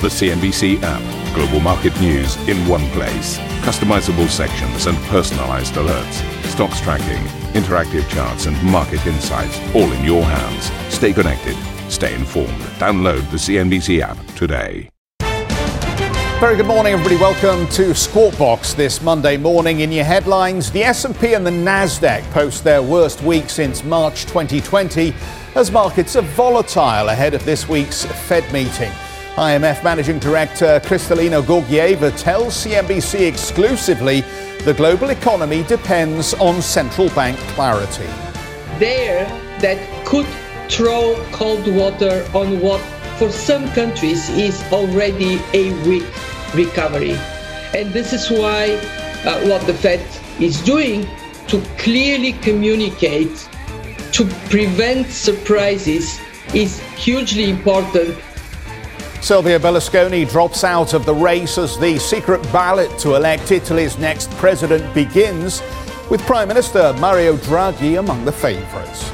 The CNBC app. Global market news in one place. Customizable sections and personalized alerts. Stocks tracking, interactive charts and market insights all in your hands. Stay connected. Stay informed. Download the CNBC app today. Very good morning, everybody. Welcome to Squawk Box this Monday morning. In your headlines, the S&P and the Nasdaq post their worst week since March 2020 as markets are volatile ahead of this week's Fed meeting. IMF Managing Director Kristalina Georgieva tells CNBC exclusively the global economy depends on central bank clarity. There that could throw cold water on what for some countries is already a weak recovery. And this is why what the Fed is doing to clearly communicate, to prevent surprises, is hugely important. Silvio Berlusconi drops out of the race as the secret ballot to elect Italy's next president begins, with Prime Minister Mario Draghi among the favourites.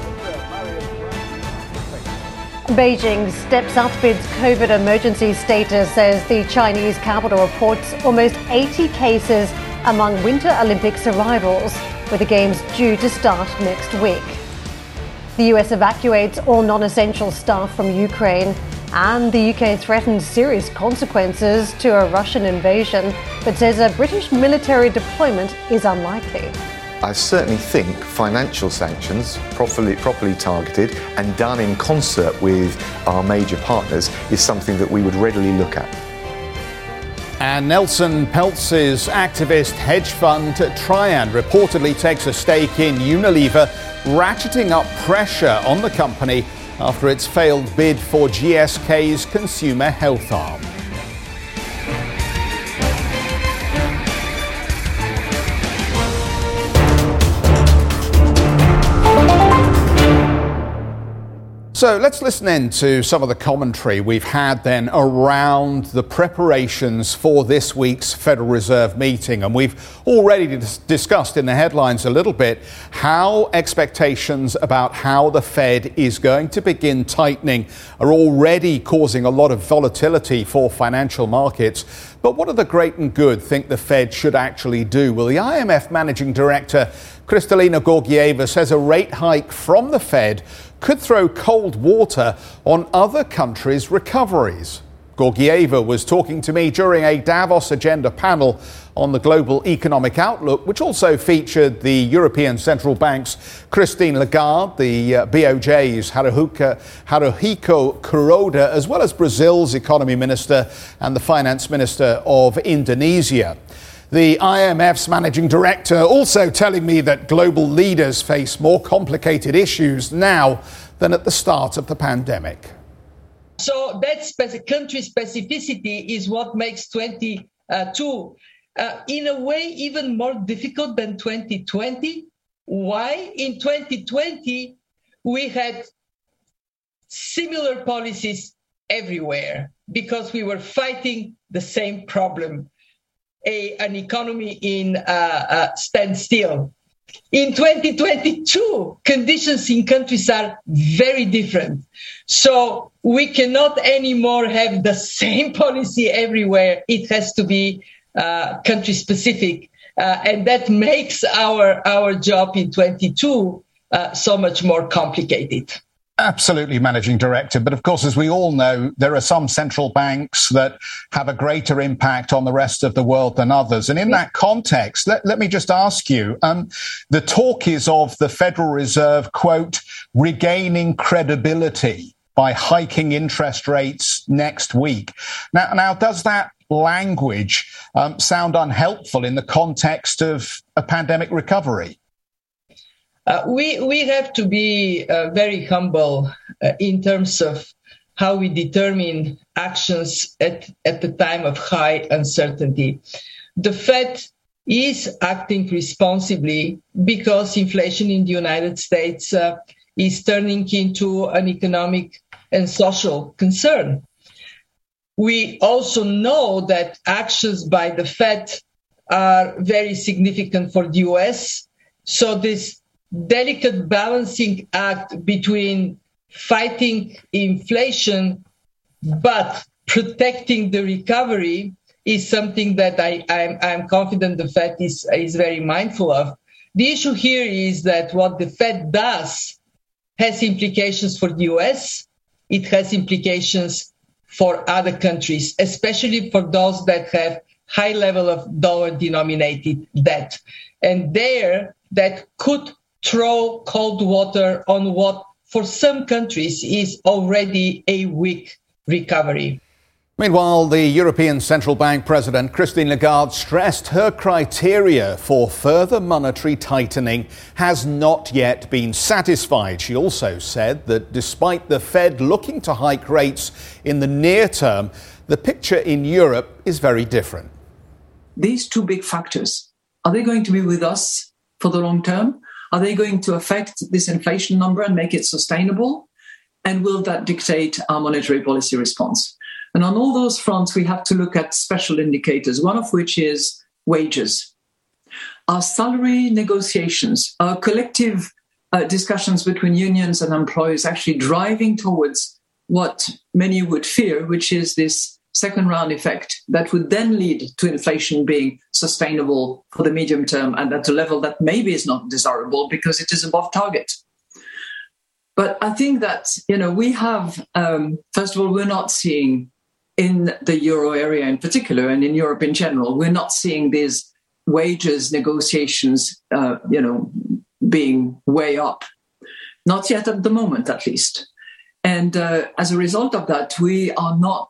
Beijing steps up its COVID emergency status as the Chinese capital reports almost 80 cases among Winter Olympics arrivals, with the Games due to start next week. The US evacuates all non-essential staff from Ukraine, and the UK threatens serious consequences to a Russian invasion, but says a British military deployment is unlikely. I certainly think financial sanctions, properly targeted and done in concert with our major partners, is something that we would readily look at. And Nelson Peltz's activist hedge fund Trian reportedly takes a stake in Unilever, ratcheting up pressure on the company after its failed bid for GSK's consumer health arm. So let's listen in to some of the commentary we've had then around the preparations for this week's Federal Reserve meeting. And we've already discussed in the headlines a little bit how expectations about how the Fed is going to begin tightening are already causing a lot of volatility for financial markets. But what do the great and good think the Fed should actually do? Well, the IMF Managing Director Kristalina Georgieva says a rate hike from the Fed could throw cold water on other countries' recoveries. Georgieva was talking to me during a Davos Agenda panel on the global economic outlook, which also featured the European Central Bank's Christine Lagarde, the BOJ's Haruhiko Kuroda, as well as Brazil's economy minister and the finance minister of Indonesia. The IMF's managing director also telling me that global leaders face more complicated issues now than at the start of the pandemic. So that country specificity is what makes 2022 in a way even more difficult than 2020. Why? In 2020, we had similar policies everywhere because we were fighting the same problem. An economy in standstill. In 2022, conditions in countries are very different. So we cannot anymore have the same policy everywhere. It has to be country specific. And that makes our job in 2022 so much more complicated. Absolutely, Managing Director. But of course, as we all know, there are some central banks that have a greater impact on the rest of the world than others. And in that context, let me just ask you, the talk is of the Federal Reserve, quote, regaining credibility by hiking interest rates next week. Now does that language sound unhelpful in the context of a pandemic recovery? We have to be very humble in terms of how we determine actions at the time of high uncertainty. The Fed is acting responsibly because inflation in the United States is turning into an economic and social concern. We also know that actions by the Fed are very significant for the US. So this delicate balancing act between fighting inflation but protecting the recovery is something that I'm confident the Fed is very mindful of. The issue here is that what the Fed does has implications for the US. It has implications for other countries, especially for those that have high level of dollar-denominated debt. And there, that could throw cold water on what, for some countries, is already a weak recovery. Meanwhile, the European Central Bank President Christine Lagarde stressed her criteria for further monetary tightening has not yet been satisfied. She also said that despite the Fed looking to hike rates in the near term, the picture in Europe is very different. These two big factors, are they going to be with us for the long term? Are they going to affect this inflation number and make it sustainable? And will that dictate our monetary policy response? And on all those fronts, we have to look at special indicators, one of which is wages. Our salary negotiations, our collective discussions between unions and employers actually driving towards what many would fear, which is this second round effect that would then lead to inflation being sustainable for the medium term and at a level that maybe is not desirable because it is above target. But I think that, we have, first of all, we're not seeing in the euro area in particular and in Europe in general, we're not seeing these wages negotiations, being way up. Not yet at the moment, at least. And as a result of that, we are not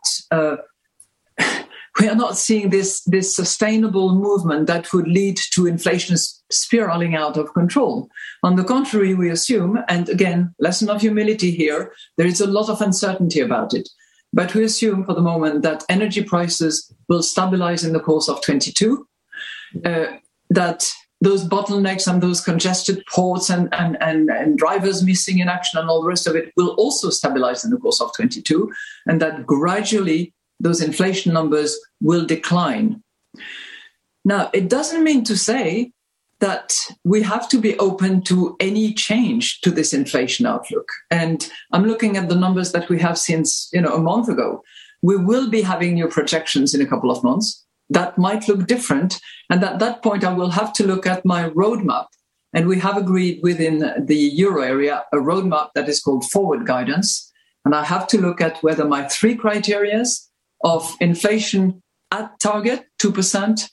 seeing this sustainable movement that would lead to inflation spiraling out of control. On the contrary, we assume, and again, lesson of humility here, there is a lot of uncertainty about it. But we assume for the moment that energy prices will stabilize in the course of 2022, that those bottlenecks and those congested ports and drivers missing in action and all the rest of it will also stabilize in the course of 2022, and that gradually those inflation numbers will decline. Now, it doesn't mean to say that we have to be open to any change to this inflation outlook. And I'm looking at the numbers that we have since, a month ago. We will be having new projections in a couple of months. That might look different. And at that point, I will have to look at my roadmap. And we have agreed within the euro area a roadmap that is called forward guidance. And I have to look at whether my three criteria of inflation at target, 2%,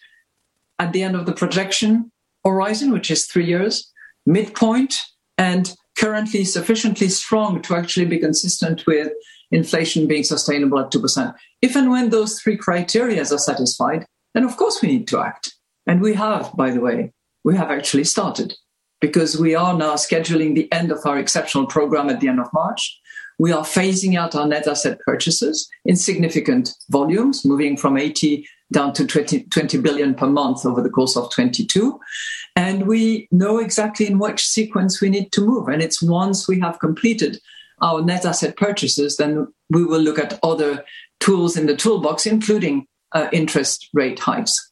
at the end of the projection horizon, which is 3 years, midpoint, and currently sufficiently strong to actually be consistent with inflation being sustainable at 2%. If and when those three criteria are satisfied, then of course we need to act. And we have, by the way, actually started because we are now scheduling the end of our exceptional program at the end of March. We are phasing out our net asset purchases in significant volumes, moving from 80 down to 20 billion per month over the course of 22. And we know exactly in which sequence we need to move. And it's once we have completed our net asset purchases, then we will look at other tools in the toolbox, including interest rate hikes.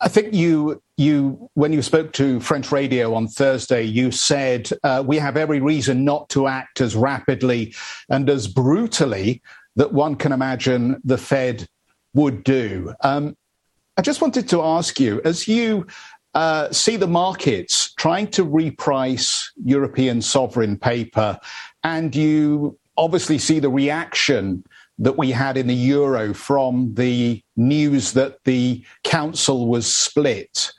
I think you when you spoke to French radio on Thursday, you said we have every reason not to act as rapidly and as brutally that one can imagine the Fed would do. I just wanted to ask you, as you see the markets trying to reprice European sovereign paper, and you obviously see the reaction that we had in the euro from the news that the council was split.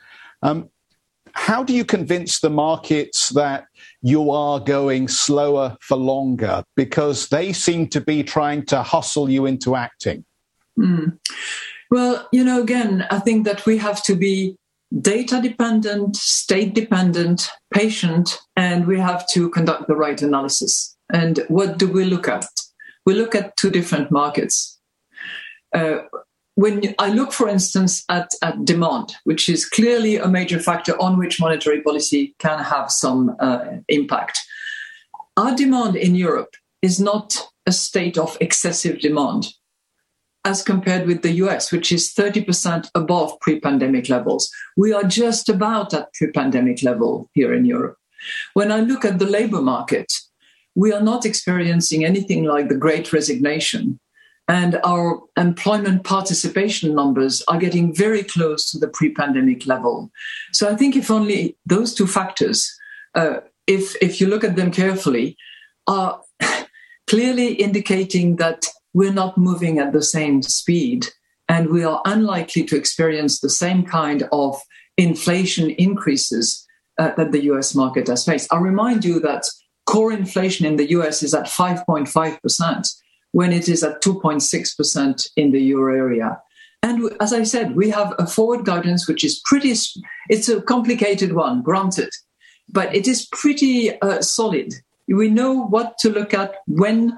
How do you convince the markets that you are going slower for longer? Because they seem to be trying to hustle you into acting. Well, again, I think that we have to be data dependent, state dependent, patient, and we have to conduct the right analysis. And what do we look at? We look at two different markets. When I look, for instance, at demand, which is clearly a major factor on which monetary policy can have some impact. Our demand in Europe is not a state of excessive demand as compared with the US, which is 30% above pre-pandemic levels. We are just about at pre-pandemic level here in Europe. When I look at the labor market, we are not experiencing anything like the Great Resignation. And our employment participation numbers are getting very close to the pre-pandemic level. So I think if only those two factors, if you look at them carefully, are clearly indicating that we're not moving at the same speed and we are unlikely to experience the same kind of inflation increases that the US market has faced. I'll remind you that core inflation in the US is at 5.5%. when it is at 2.6% in the euro area. And as I said, we have a forward guidance, which is pretty, it's a complicated one, granted, but it is pretty solid. We know what to look at, when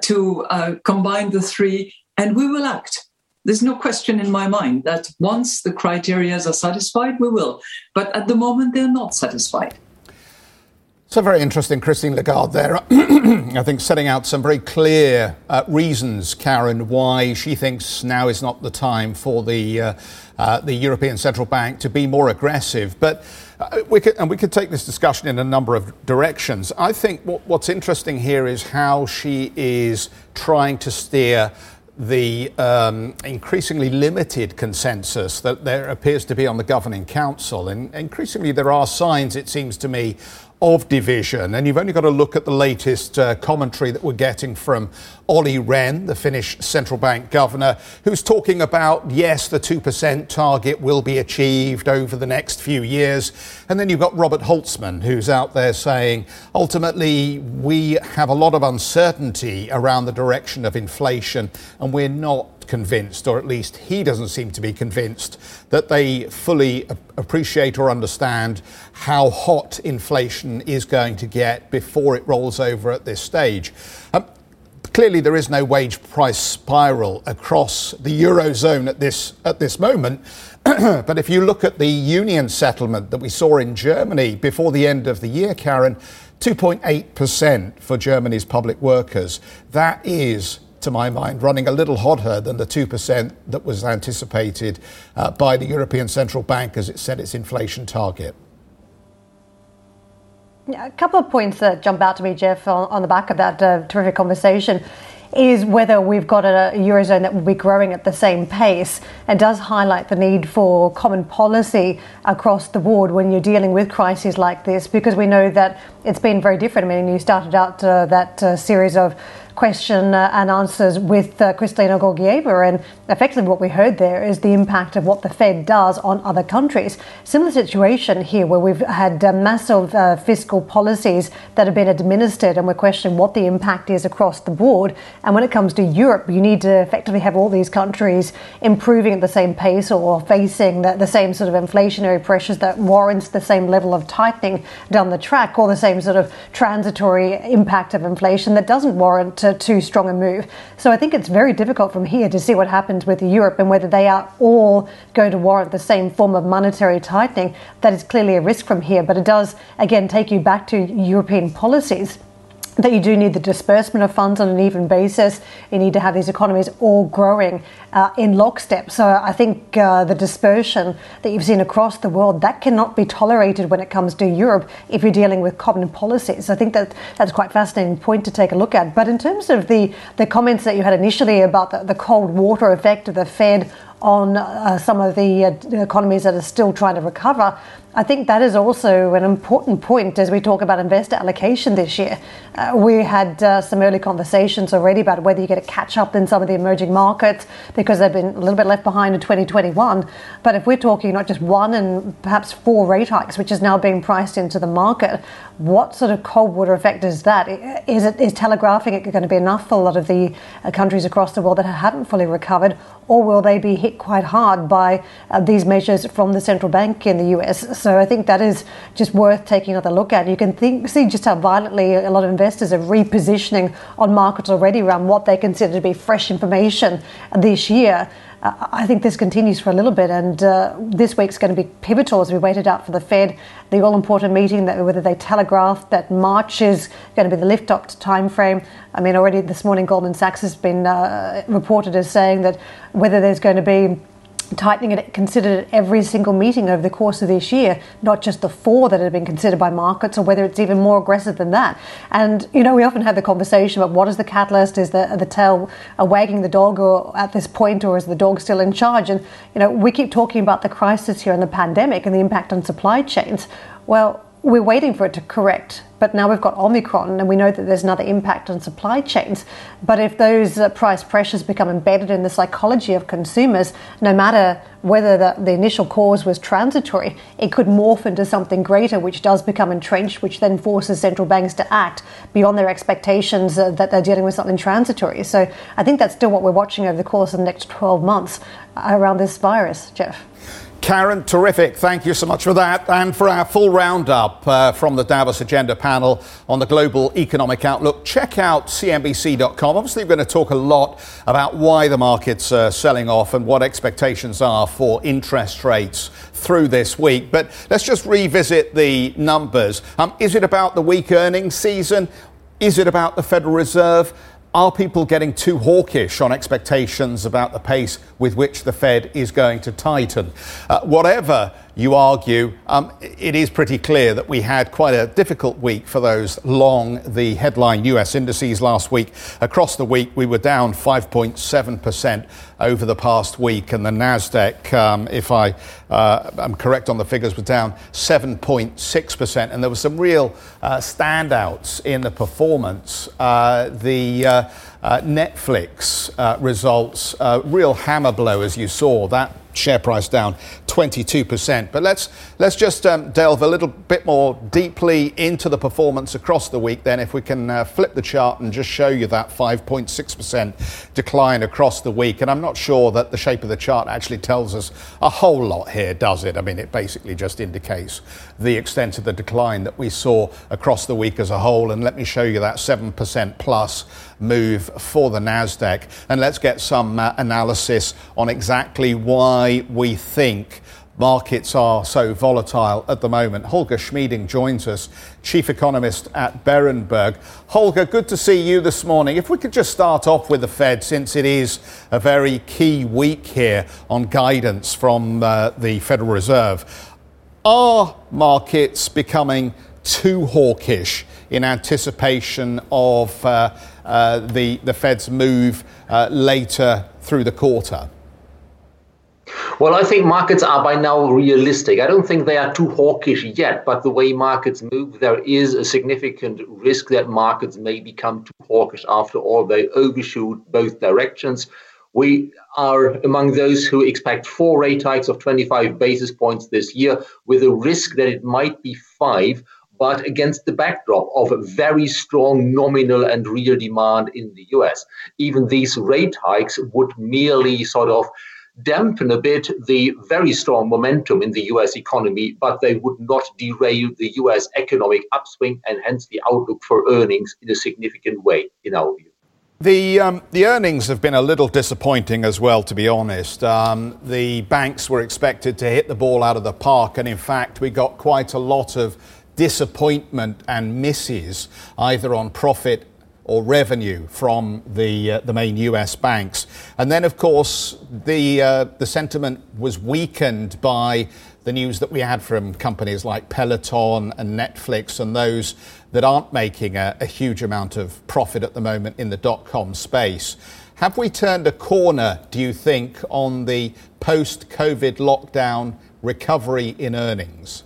to combine the three, and we will act. There's no question in my mind that once the criteria are satisfied, we will. But at the moment, they're not satisfied. So very interesting, Christine Lagarde there, I think setting out some very clear reasons, Karen, why she thinks now is not the time for the European Central Bank to be more aggressive. But we could take this discussion in a number of directions. I think what's interesting here is how she is trying to steer the increasingly limited consensus that there appears to be on the Governing Council. And increasingly there are signs, it seems to me, of division. And you've only got to look at the latest commentary that we're getting from Olli Rehn, the Finnish central bank governor, who's talking about, yes, the 2% target will be achieved over the next few years. And then you've got Robert Holzmann, who's out there saying, ultimately, we have a lot of uncertainty around the direction of inflation, and we're not convinced, or at least he doesn't seem to be convinced, that they fully appreciate or understand how hot inflation is going to get before it rolls over at this stage. Clearly, there is no wage price spiral across the Eurozone at this moment. But if you look at the union settlement that we saw in Germany before the end of the year, Karen, 2.8% for Germany's public workers. That is, to my mind, running a little hotter than the 2% that was anticipated by the European Central Bank as it set its inflation target. A couple of points that jump out to me, Jeff, on the back of that terrific conversation is whether we've got a Eurozone that will be growing at the same pace, and does highlight the need for common policy across the board when you're dealing with crises like this, because we know that it's been very different. I mean, you started out that series of question and answers with Kristalina Georgieva, and effectively what we heard there is the impact of what the Fed does on other countries. Similar situation here, where we've had massive fiscal policies that have been administered, and we're questioning what the impact is across the board. And when it comes to Europe, you need to effectively have all these countries improving at the same pace or facing the same sort of inflationary pressures that warrants the same level of tightening down the track, or the same sort of transitory impact of inflation that doesn't warrant too strong a move. So I think it's very difficult from here to see what happens with Europe and whether they are all going to warrant the same form of monetary tightening. That is clearly a risk from here, but it does, again, take you back to European policies, that you do need the disbursement of funds on an even basis. You need to have these economies all growing in lockstep. So I think the dispersion that you've seen across the world, that cannot be tolerated when it comes to Europe if you're dealing with common policies. I think that's quite a fascinating point to take a look at. But in terms of the comments that you had initially about the cold water effect of the Fed on some of the economies that are still trying to recover, I think that is also an important point as we talk about investor allocation this year. We had some early conversations already about whether you get a catch up in some of the emerging markets because they've been a little bit left behind in 2021. But if we're talking not just one and perhaps four rate hikes, which is now being priced into the market, what sort of cold water effect is that? Is telegraphing it going to be enough for a lot of the countries across the world that haven't fully recovered, or will they be hit quite hard by these measures from the central bank in the US? So I think that is just worth taking another look at. You can see just how violently a lot of investors are repositioning on markets already around what they consider to be fresh information this year. I think this continues for a little bit, and this week's going to be pivotal as we waited out for the Fed, the all-important meeting, that whether they telegraphed that March is going to be the lift-up time frame. I mean, already this morning Goldman Sachs has been reported as saying that whether there's going to be tightening it considered at every single meeting over the course of this year, not just the four that had been considered by markets, or whether it's even more aggressive than that. And, you know, we often have the conversation about what is the catalyst, is the tail wagging the dog or at this point, or is the dog still in charge? And, you know, we keep talking about the crisis here and the pandemic and the impact on supply chains. Well, we're waiting for it to correct, but now we've got Omicron and we know that there's another impact on supply chains. But if those price pressures become embedded in the psychology of consumers, no matter whether the initial cause was transitory, it could morph into something greater, which does become entrenched, which then forces central banks to act beyond their expectations that they're dealing with something transitory. So I think that's still what we're watching over the course of the next 12 months around this virus, Jeff. Karen, terrific. Thank you so much for that. And for our full roundup from the Davos Agenda panel on the global economic outlook, check out CNBC.com. Obviously, we're going to talk a lot about why the markets are selling off and what expectations are for interest rates through this week. But let's just revisit the numbers. Is it about the weak earnings season? Is it about the Federal Reserve? Are people getting too hawkish on expectations about the pace with which the Fed is going to tighten? Whatever you argue, it is pretty clear that we had quite a difficult week for those long the headline US indices last week. Across the week, we were down 5.7% over the past week. And the Nasdaq, if I am correct on the figures, was down 7.6%. And there were some real standouts in the performance. The Netflix results, real hammer blow, as you saw, that share price down 22%. But let's just delve a little bit more deeply into the performance across the week then, if we can flip the chart and just show you that 5.6% decline across the week. And I'm not sure that the shape of the chart actually tells us a whole lot here, does it? I mean, it basically just indicates the extent of the decline that we saw across the week as a whole. And let me show you that 7% plus move for the Nasdaq. And let's get some analysis on exactly why we think markets are so volatile at the moment. Holger Schmieding joins us, chief economist at Berenberg. Holger, good to see you this morning. If we could just start off with the Fed, since it is a very key week here on guidance from the Federal Reserve. Are markets becoming too hawkish in anticipation of the Fed's move later through the quarter? Well, I think markets are by now realistic. I don't think they are too hawkish yet, but the way markets move, there is a significant risk that markets may become too hawkish. After all, they overshoot both directions. We are among those who expect 4 rate hikes of 25 basis points this year, with a risk that it might be 5, but against the backdrop of a very strong nominal and real demand in the US. Even these rate hikes would merely sort of dampen a bit the very strong momentum in the US economy, but they would not derail the US economic upswing and hence the outlook for earnings in a significant way, in our view. The earnings have been a little disappointing as well, to be honest. The banks were expected to hit the ball out of the park, and in fact, we got quite a lot of disappointment and misses, either on profit or revenue from the main US banks. And then, of course, the sentiment was weakened by the news that we had from companies like Peloton and Netflix and those that aren't making a huge amount of profit at the moment in the dot-com space. Have we turned a corner, do you think, on the post-COVID lockdown recovery in earnings?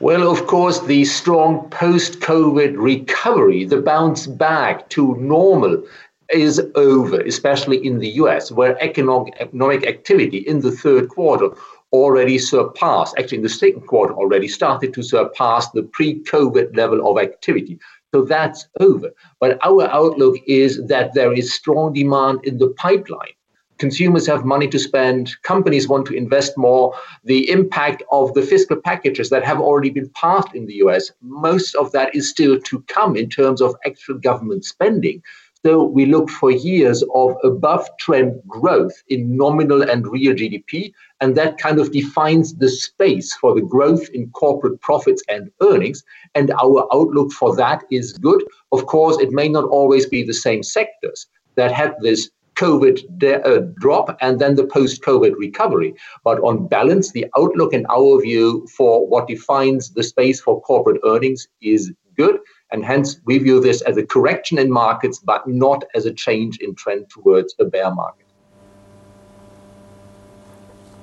Well, of course, the strong post-COVID recovery, the bounce back to normal, is over, especially in the US, where economic activity in the third quarter already surpassed, actually in the second quarter already started to surpass the pre-COVID level of activity. So that's over. But our outlook is that there is strong demand in the pipeline. Consumers have money to spend, companies want to invest more. The impact of the fiscal packages that have already been passed in the US, most of that is still to come in terms of actual government spending. So we look for years of above-trend growth in nominal and real GDP, and that kind of defines the space for the growth in corporate profits and earnings, and our outlook for that is good. Of course, it may not always be the same sectors that had this COVID drop and then the post-COVID recovery. But on balance, the outlook in our view for what defines the space for corporate earnings is good. And hence, we view this as a correction in markets, but not as a change in trend towards a bear market.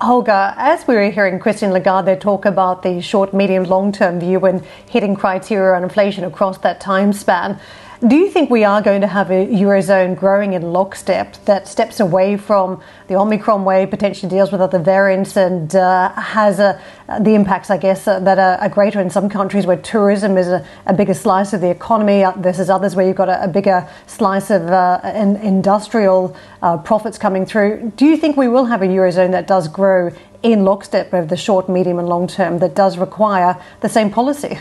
Holger, as we were hearing Christine Lagarde talk about the short, medium, long-term view and hitting criteria on inflation across that time span, do you think we are going to have a Eurozone growing in lockstep that steps away from the Omicron wave, potentially deals with other variants and has the impacts, I guess, that are greater in some countries where tourism is a bigger slice of the economy versus others where you've got a bigger slice of industrial profits coming through? Do you think we will have a Eurozone that does grow in lockstep over the short, medium and long term that does require the same policy?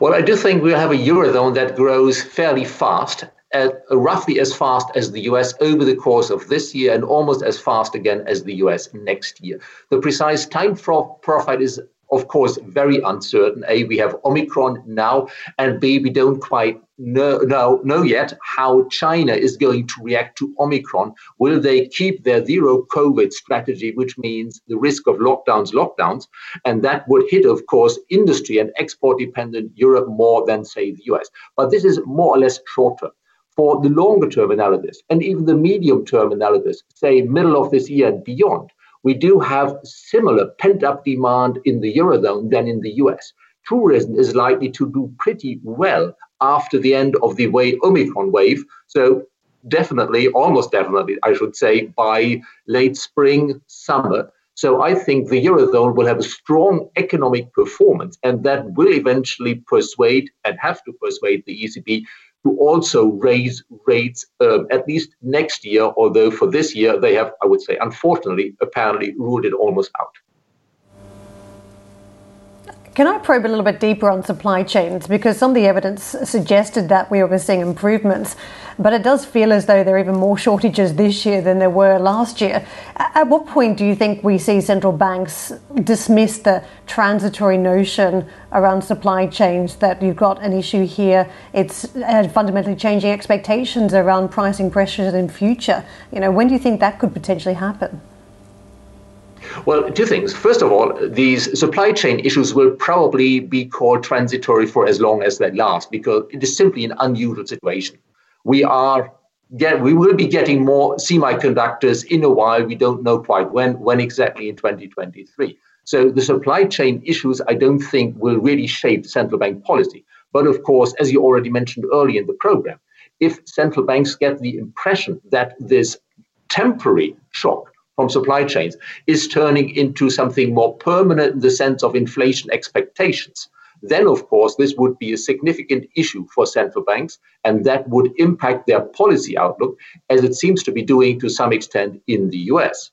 Well, I do think we'll have a Eurozone that grows fairly fast, at roughly as fast as the US over the course of this year and almost as fast again as the US next year. The precise time profile is, of course, very uncertain. A, we have Omicron now, and B, we don't quite know yet how China is going to react to Omicron. Will they keep their zero COVID strategy, which means the risk of lockdowns, and that would hit, of course, industry and export-dependent Europe more than, say, the US. But this is more or less short-term. For the longer-term analysis, and even the medium-term analysis, say middle of this year and beyond, we do have similar pent-up demand in the Eurozone than in the US. Tourism is likely to do pretty well after the end of the Omicron wave. So definitely, almost definitely, I should say, by late spring, summer. So I think the Eurozone will have a strong economic performance, and that will eventually persuade and have to persuade the ECB to also raise rates at least next year, although for this year they have, I would say, unfortunately, apparently ruled it almost out. Can I probe a little bit deeper on supply chains? Because some of the evidence suggested that we were seeing improvements, but it does feel as though there are even more shortages this year than there were last year. At what point do you think we see central banks dismiss the transitory notion around supply chains that you've got an issue here, it's fundamentally changing expectations around pricing pressures in future? You know, when do you think that could potentially happen? Well, two things. First of all, these supply chain issues will probably be called transitory for as long as they last, because it is simply an unusual situation. We will be getting more semiconductors in a while. We don't know quite when exactly in 2023. So the supply chain issues, I don't think, will really shape central bank policy. But of course, as you already mentioned earlier in the program, if central banks get the impression that this temporary shock from supply chains is turning into something more permanent in the sense of inflation expectations, then of course this would be a significant issue for central banks, and that would impact their policy outlook, as it seems to be doing to some extent in the US.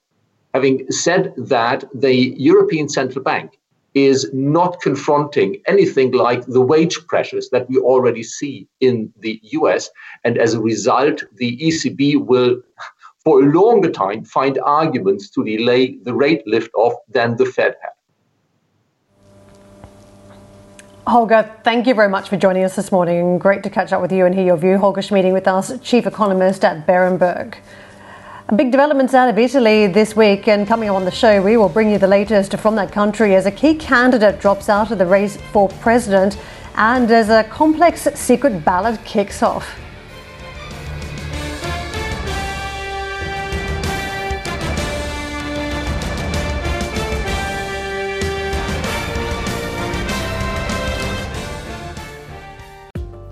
Having said that, the European Central Bank is not confronting anything like the wage pressures that we already see in the US, and as a result, the ECB will for a longer time find arguments to delay the rate lift off than the Fed had. Holger, thank you very much for joining us this morning. Great to catch up with you and hear your view. Holger Schmieding with us, Chief Economist at Berenberg. Big developments out of Italy this week, and coming on the show, we will bring you the latest from that country as a key candidate drops out of the race for president and as a complex secret ballot kicks off.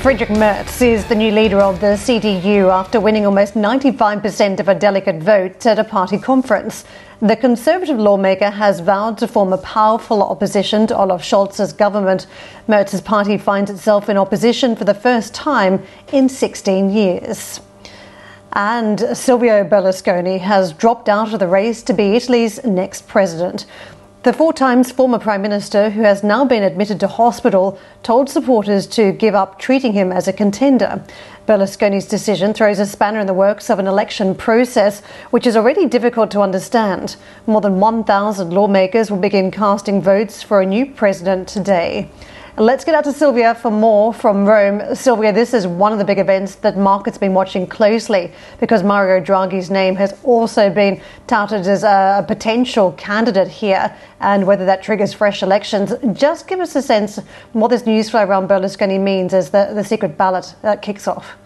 Friedrich Merz is the new leader of the CDU after winning almost 95% of a delegate vote at a party conference. The Conservative lawmaker has vowed to form a powerful opposition to Olaf Scholz's government. Merz's party finds itself in opposition for the first time in 16 years. And Silvio Berlusconi has dropped out of the race to be Italy's next president. The four times former Prime Minister, who has now been admitted to hospital, told supporters to give up treating him as a contender. Berlusconi's decision throws a spanner in the works of an election process which is already difficult to understand. More than 1,000 lawmakers will begin casting votes for a new president today. Let's get out to Sylvia for more from Rome. Sylvia, this is one of the big events that markets have been watching closely because Mario Draghi's name has also been touted as a potential candidate here, and whether that triggers fresh elections. Just give us a sense what this newsflow around Berlusconi means as the secret ballot kicks off.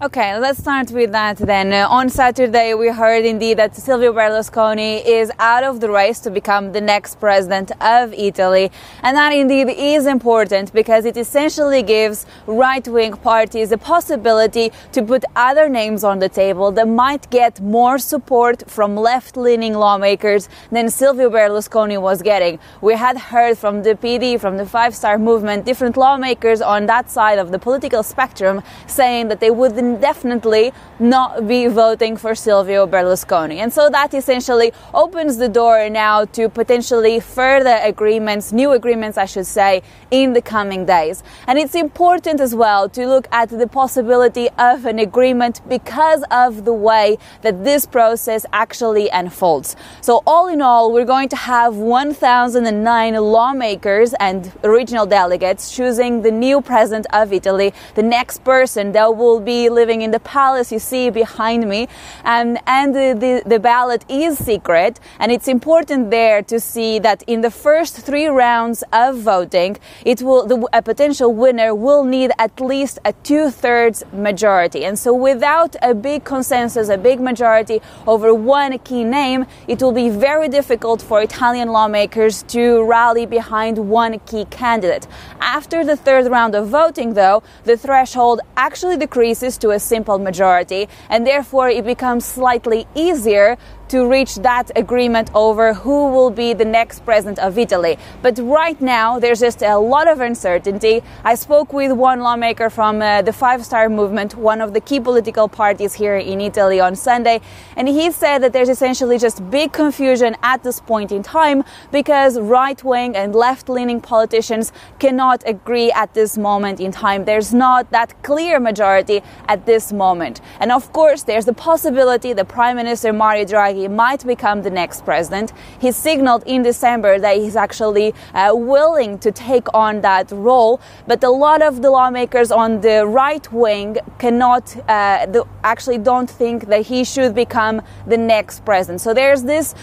Okay, let's start with that then. On Saturday, we heard indeed that Silvio Berlusconi is out of the race to become the next president of Italy. And that indeed is important because it essentially gives right-wing parties the possibility to put other names on the table that might get more support from left-leaning lawmakers than Silvio Berlusconi was getting. We had heard from the PD, from the Five Star Movement, different lawmakers on that side of the political spectrum saying that they would definitely not be voting for Silvio Berlusconi. And so that essentially opens the door now to potentially further agreements, new agreements, I should say, in the coming days. And it's important as well to look at the possibility of an agreement because of the way that this process actually unfolds. So all in all, we're going to have 1,009 lawmakers and regional delegates choosing the new president of Italy, the next person that will be living in the palace you see behind me, and the ballot is secret, and it's important there to see that in the first three rounds of voting, a potential winner will need at least a 2/3 majority, and so without a big consensus, a big majority over one key name, it will be very difficult for Italian lawmakers to rally behind one key candidate. After the third round of voting, though, the threshold actually decreases to a simple majority, and therefore it becomes slightly easier to reach that agreement over who will be the next president of Italy. But right now, there's just a lot of uncertainty. I spoke with one lawmaker from the Five Star Movement, one of the key political parties here in Italy, on Sunday, and he said that there's essentially just big confusion at this point in time because right-wing and left-leaning politicians cannot agree at this moment in time. There's not that clear majority at this moment. And of course, there's the possibility that Prime Minister Mario Draghi might become the next president. He signaled in December that he's actually willing to take on that role, but a lot of the lawmakers on the right wing cannot, actually don't think that he should become the next president. So there's this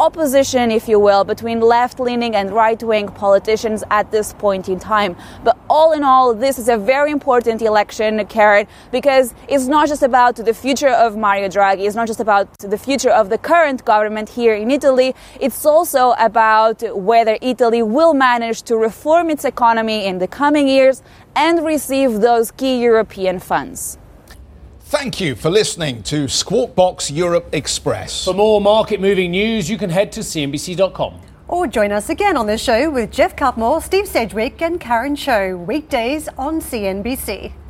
opposition, if you will, between left-leaning and right-wing politicians at this point in time. But all in all, this is a very important election, Karen, because it's not just about the future of Mario Draghi, it's not just about the future of the current government here in Italy. It's also about whether Italy will manage to reform its economy in the coming years and receive those key European funds. Thank you for listening to Squawk Box Europe Express. For more market-moving news, you can head to CNBC.com. Or join us again on the show with Jeff Cutmore, Steve Sedgwick and Karen Cho, weekdays on CNBC.